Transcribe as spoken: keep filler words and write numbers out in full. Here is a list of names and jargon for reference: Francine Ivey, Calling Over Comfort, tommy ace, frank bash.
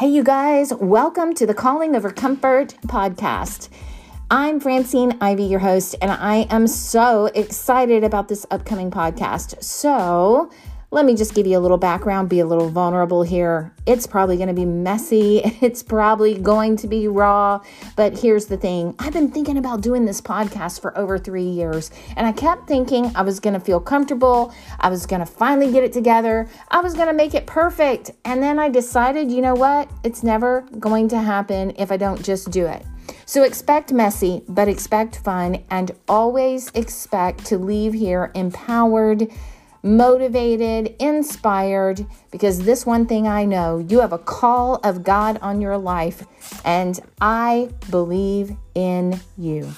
Hey, you guys, welcome to the Calling Over Comfort podcast. I'm Francine Ivey, your host, and I am so excited about this upcoming podcast. So let me just give you a little background, be a little vulnerable here. It's probably going to be messy. It's probably going to be raw. But here's the thing. I've been thinking about doing this podcast for over three years. And I kept thinking I was going to feel comfortable. I was going to finally get it together. I was going to make it perfect. And then I decided, you know what? It's never going to happen if I don't just do it. So expect messy, but expect fun. And always expect to leave here empowered, motivated, inspired, because this one thing I know, you have a call of God on your life, and I believe in you.